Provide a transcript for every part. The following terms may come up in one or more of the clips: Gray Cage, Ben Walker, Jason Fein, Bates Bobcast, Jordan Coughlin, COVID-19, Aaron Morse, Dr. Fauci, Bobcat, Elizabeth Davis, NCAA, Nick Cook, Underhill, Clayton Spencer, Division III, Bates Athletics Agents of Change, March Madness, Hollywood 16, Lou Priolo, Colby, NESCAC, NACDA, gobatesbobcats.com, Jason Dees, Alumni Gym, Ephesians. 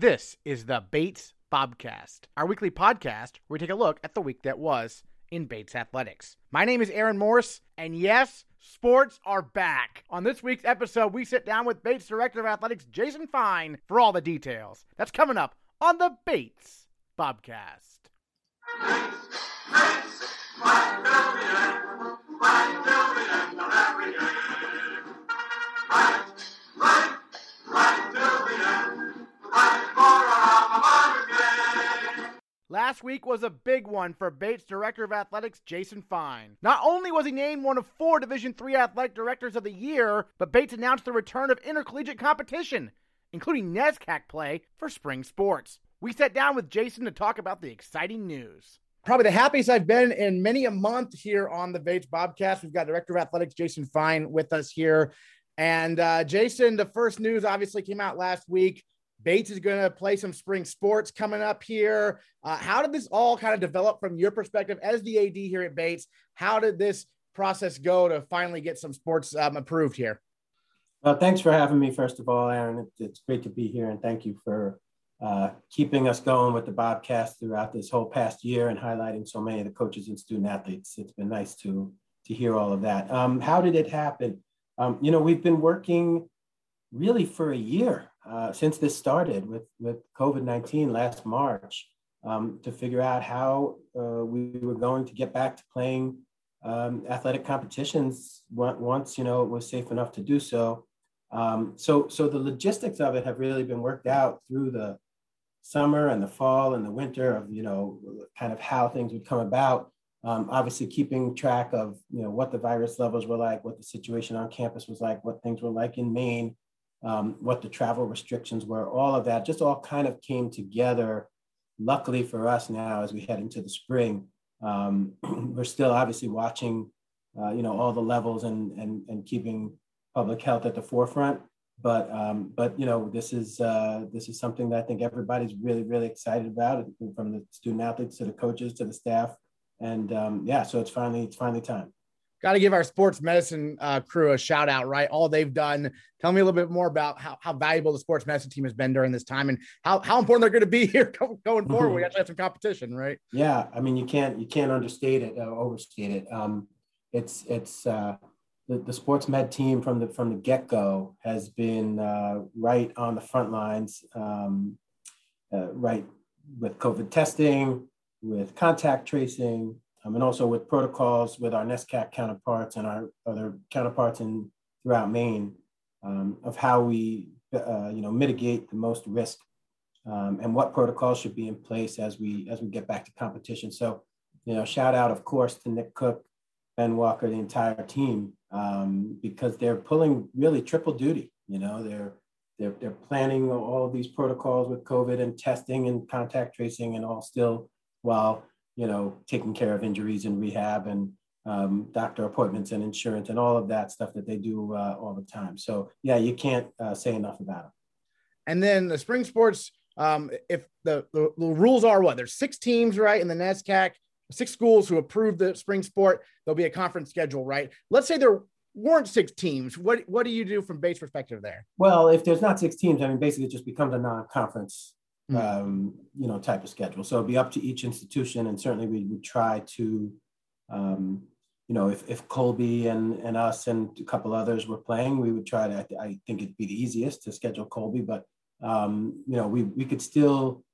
This is the Bates Bobcast, our weekly podcast where we take a look at the week that was in Bates athletics. My name is Aaron Morse, and yes, sports are back. On this week's episode, we sit down with Bates Director of Athletics Jason Fein for all the details. That's coming up on the Bates Bobcast. Last week was a big one for Bates Director of Athletics Jason Fein. Not only was he named one of four Division III Athletic Directors of the Year, but Bates announced the return of intercollegiate competition, including NESCAC play for spring sports. We sat down with Jason to talk about the exciting news. Probably the happiest I've been in many a month here on the Bates Bobcast. We've got Director of Athletics Jason Fein with us here. And Jason, the first news obviously came out last week. Bates is going to play some spring sports coming up here. How did this all kind of develop from your perspective as the AD here at Bates? How did this process go to finally get some sports approved here? Well, thanks for having me, first of all, Aaron. It's great to be here, and thank you for keeping us going with the Bobcast throughout this whole past year and highlighting so many of the coaches and student athletes. It's been nice to hear all of that. How did it happen? We've been working really for a year since this started with COVID-19 last March to figure out how we were going to get back to playing athletic competitions once it was safe enough to do so. So the logistics of it have really been worked out through the summer and the fall and the winter of kind of how things would come about. Obviously, keeping track of what the virus levels were like, what the situation on campus was like, what things were like in Maine. What the travel restrictions were, all of that just all kind of came together. Luckily for us now, as we head into the spring, we're still obviously watching, all the levels and keeping public health at the forefront. But this is something that I think everybody's really, really excited about, from the student athletes to the coaches to the staff. And so it's finally time. Got to give our sports medicine crew a shout out, right? All they've done. Tell me a little bit more about how valuable the sports medicine team has been during this time, and how important they're going to be here going forward. We actually have some competition, right? Yeah, I mean, you can't understate it, overstate it. It's the sports med team from the get-go has been right on the front lines, right with COVID testing, with contact tracing. And also with protocols with our NESCAC counterparts and our other counterparts throughout Maine, of how we mitigate the most risk and what protocols should be in place as we get back to competition. So, shout out, of course, to Nick Cook, Ben Walker, the entire team, because they're pulling really triple duty. They're planning all of these protocols with COVID and testing and contact tracing and all, still while taking care of injuries and rehab and doctor appointments and insurance and all of that stuff that they do all the time. So, you can't say enough about it. And then the spring sports, if the rules are what? There's six teams, right, in the NESCAC, six schools who approve the spring sport. There'll be a conference schedule, right? Let's say there weren't six teams. What do you do from Bates' perspective there? Well, if there's not six teams, basically it just becomes a non-conference type of schedule. So it'd be up to each institution. And certainly we would try to, if Colby and us and a couple others were playing, we would try to, I think it'd be the easiest to schedule Colby, but we could still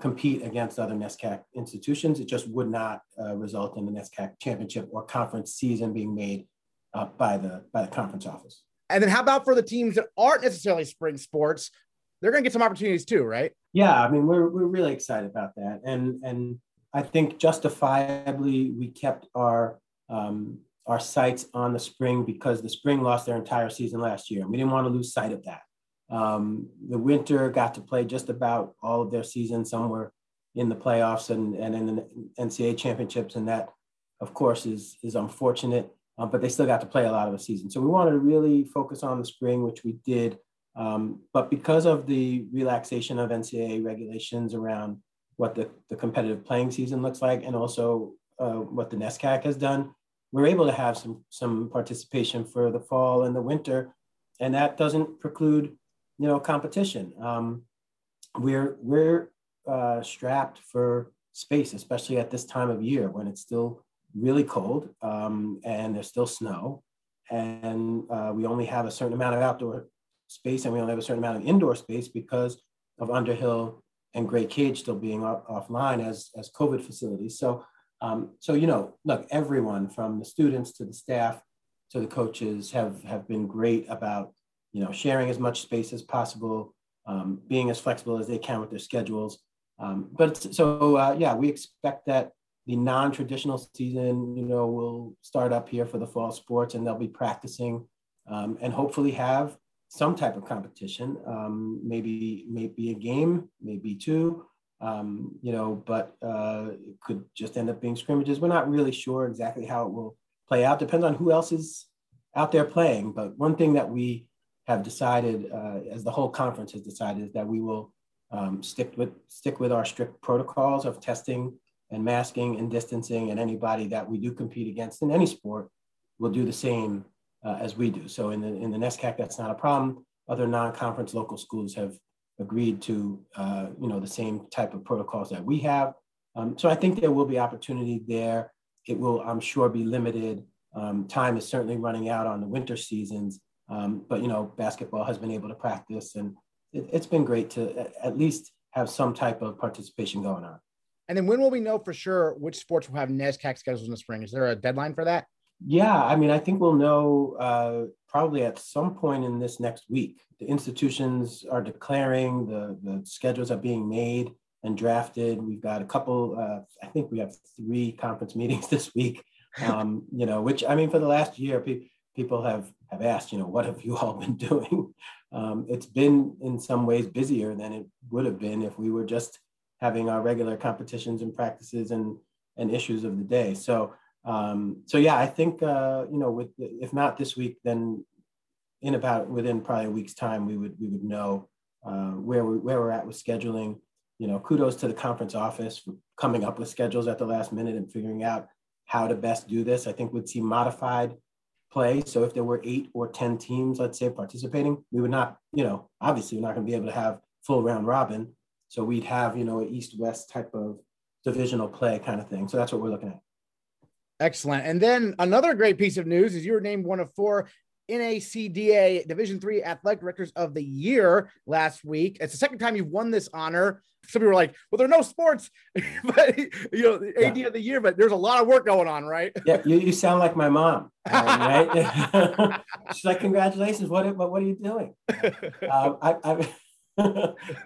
compete against other NESCAC institutions. It just would not result in the NESCAC championship or conference season being made by the conference office. And then how about for the teams that aren't necessarily spring sports? They're going to get some opportunities too, right? Yeah, we're really excited about that, and I think justifiably we kept our sights on the spring because the spring lost their entire season last year. We didn't want to lose sight of that. The winter got to play just about all of their season. Some were in the playoffs and in the NCAA championships, and that, of course, is unfortunate. But they still got to play a lot of the season. So we wanted to really focus on the spring, which we did. But because of the relaxation of NCAA regulations around what the competitive playing season looks like, and also what the NESCAC has done, we're able to have some participation for the fall and the winter, and that doesn't preclude competition. we're strapped for space, especially at this time of year when it's still really cold and there's still snow, and we only have a certain amount of outdoor space and we only have a certain amount of indoor space because of Underhill and Gray Cage still being offline as COVID facilities. So, look, everyone from the students to the staff to the coaches have been great about, sharing as much space as possible, being as flexible as they can with their schedules. We expect that the non-traditional season, will start up here for the fall sports, and they'll be practicing and hopefully have some type of competition, maybe a game, maybe two, but it could just end up being scrimmages. We're not really sure exactly how it will play out. Depends on who else is out there playing. But one thing that we have decided, as the whole conference has decided, is that we will stick with our strict protocols of testing and masking and distancing, and anybody that we do compete against in any sport will do the same as we do. So in the NESCAC, that's not a problem. Other non-conference local schools have agreed to the same type of protocols that we have. So I think there will be opportunity there. It will, I'm sure, be limited. Time is certainly running out on the winter seasons, but basketball has been able to practice, and it's been great to at least have some type of participation going on. And then when will we know for sure which sports will have NESCAC schedules in the spring? Is there a deadline for that? Yeah, I think we'll know probably at some point in this next week. The institutions are declaring, the schedules are being made and drafted. We've got a couple, I think we have 3 conference meetings this week, which for the last year, people have asked, what have you all been doing? It's been in some ways busier than it would have been if we were just having our regular competitions and practices and issues of the day. So, I think, if not this week, then within probably a week's time, we would know where we're at with scheduling. Kudos to the conference office for coming up with schedules at the last minute and figuring out how to best do this. I think we'd see modified play. So if there were 8 or 10 teams, let's say, participating, we would not, obviously we're not going to be able to have full round robin. So we'd have, an East-West type of divisional play kind of thing. So that's what we're looking at. Excellent. And then another great piece of news is you were named one of 4 NACDA Division III Athletic Directors of the Year last week. It's the second time you've won this honor. Some people were like, well, there are no sports, but AD of the year, but there's a lot of work going on, right? Yeah, you sound like my mom, right? She's like, congratulations. What are you doing?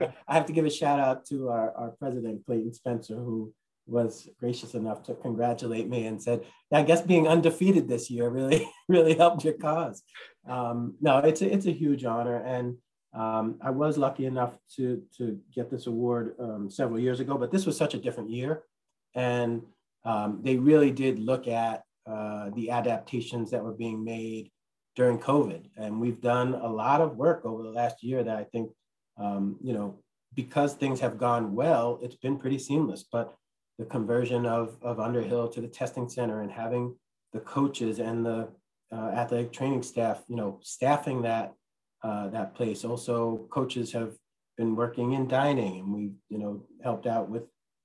I have to give a shout out to our president, Clayton Spencer, who was gracious enough to congratulate me and said, I guess being undefeated this year really helped your cause. It's a huge honor. And I was lucky enough to get this award several years ago, but this was such a different year. And they really did look at the adaptations that were being made during COVID. And we've done a lot of work over the last year that I think because things have gone well, it's been pretty seamless, but the conversion of Underhill to the testing center and having the coaches and the athletic training staff, staffing that place. Also, coaches have been working in dining, and we, helped out with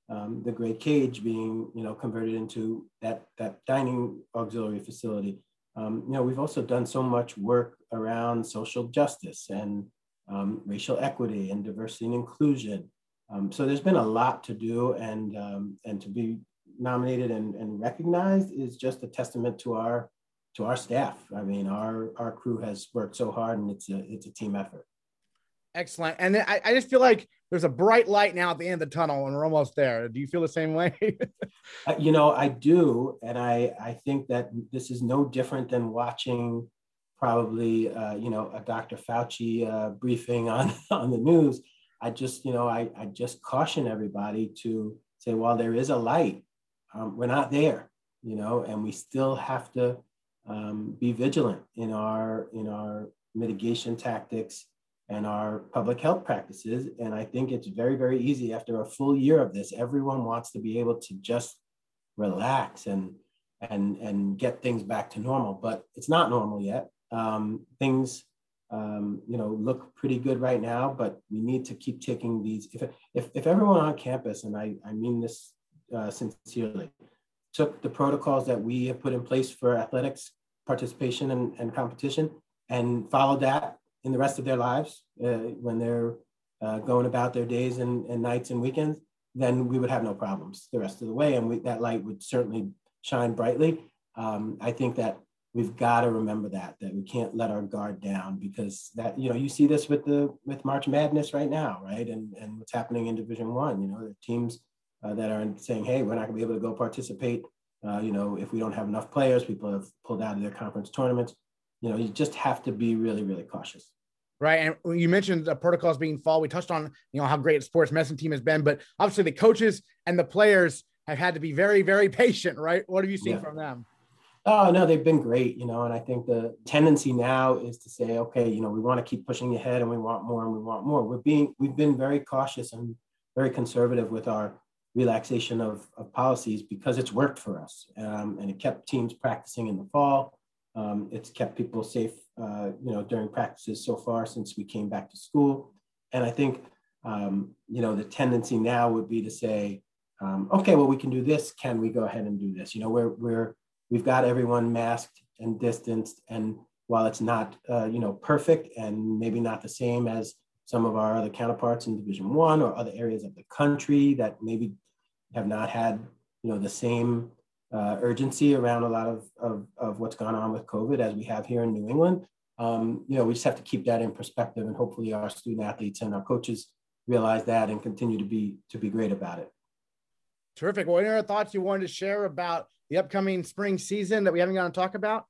the Gray Cage being, converted into that dining auxiliary facility. We've also done so much work around social justice and racial equity and diversity and inclusion. So there's been a lot to do, and to be nominated and recognized is just a testament to our staff. Our crew has worked so hard, and it's a team effort. Excellent. And then I just feel like there's a bright light now at the end of the tunnel, and we're almost there. Do you feel the same way? I do. And I think that this is no different than watching probably, a Dr. Fauci briefing on the news. I just, I just caution everybody to say, while there is a light, we're not there, and we still have to be vigilant in our mitigation tactics and our public health practices. And I think it's very, very easy after a full year of this, everyone wants to be able to just relax and get things back to normal, but it's not normal yet. Things look pretty good right now, but we need to keep taking these. If everyone on campus, and I mean this sincerely, took the protocols that we have put in place for athletics participation and competition and followed that in the rest of their lives when they're going about their days and nights and weekends, then we would have no problems the rest of the way. And that light would certainly shine brightly. I think that we've got to remember that we can't let our guard down, because that, you see this with March Madness right now, right? And what's happening in Division I, the teams that are saying, hey, we're not gonna be able to go participate. If we don't have enough players, people have pulled out of their conference tournaments. You just have to be really, really cautious. Right. And you mentioned the protocols being followed. We touched on, how great the sports medicine team has been, but obviously the coaches and the players have had to be very, very patient, right? What have you seen from them? Oh, no, they've been great, and I think the tendency now is to say, okay, we want to keep pushing ahead and we want more and we want more. We've been very cautious and very conservative with our relaxation of policies because it's worked for us. And it kept teams practicing in the fall. It's kept people safe, during practices so far since we came back to school. And I think, the tendency now would be to say, okay, well, we can do this. Can we go ahead and do this? We've got everyone masked and distanced. And while it's not, perfect and maybe not the same as some of our other counterparts in Division I or other areas of the country that maybe have not had, the same urgency around a lot of what's gone on with COVID as we have here in New England. We just have to keep that in perspective, and hopefully our student athletes and our coaches realize that and continue to be great about it. Terrific. Well, any other thoughts you wanted to share about the upcoming spring season that we haven't gotten to talk about?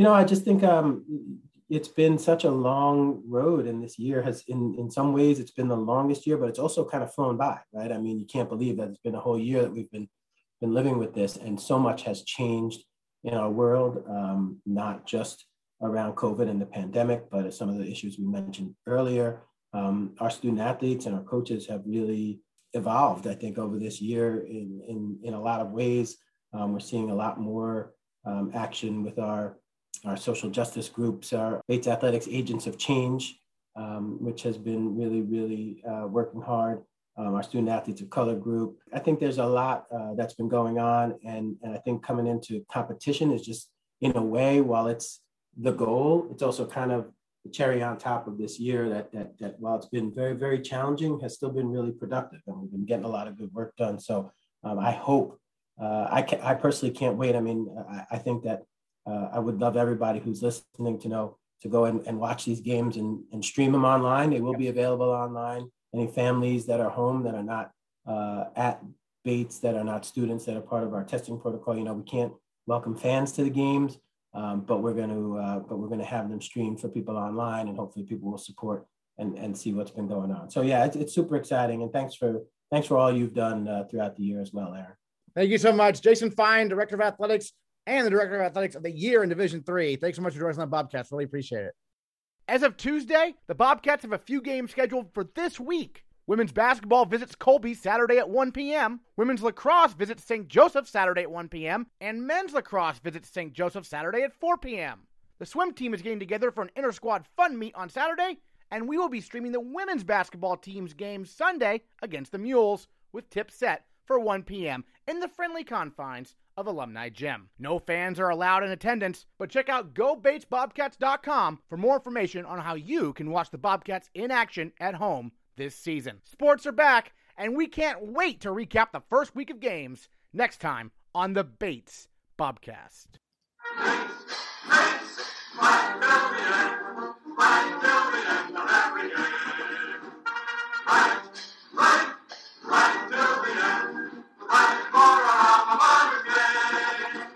I just think it's been such a long road, and this year has, in some ways, it's been the longest year, but it's also kind of flown by, right? I mean, you can't believe that it's been a whole year that we've been living with this, and so much has changed in our world, not just around COVID and the pandemic, but some of the issues we mentioned earlier. Our student athletes and our coaches have really evolved, I think, over this year in a lot of ways. We're seeing a lot more action with our social justice groups, our Bates Athletics Agents of Change, which has been really, really working hard. Our student athletes of color group. I think there's a lot that's been going on. And I think coming into competition is just, in a way, while it's the goal, it's also kind of the cherry on top of this year that while it's been very, very challenging, has still been really productive. And we've been getting a lot of good work done. So I hope, I personally can't wait. I mean, I think that I would love everybody who's listening to know to go and watch these games and stream them online. They will be available online. Any families that are home that are not at Bates, that are not students, that are part of our testing protocol, we can't welcome fans to the games, but we're going to have them streamed for people online, and hopefully people will support and see what's been going on. So yeah, it's super exciting, and thanks for all you've done throughout the year as well, Aaron. Thank you so much, Jason Fein, Director of Athletics and the Director of Athletics of the Year in Division III. Thanks so much for joining us on the Bobcats. Really appreciate it. As of Tuesday, the Bobcats have a few games scheduled for this week. Women's basketball visits Colby Saturday at 1 p.m., women's lacrosse visits St. Joseph Saturday at 1 p.m., and men's lacrosse visits St. Joseph Saturday at 4 p.m. The swim team is getting together for an inter-squad fun meet on Saturday, and we will be streaming the women's basketball team's game Sunday against the Mules, with tips set for 1 p.m. in the friendly confines of Alumni Gym. No fans are allowed in attendance, but check out gobatesbobcats.com for more information on how you can watch the Bobcats in action at home this season. Sports are back, and we can't wait to recap the first week of games next time on the Bates Bobcast.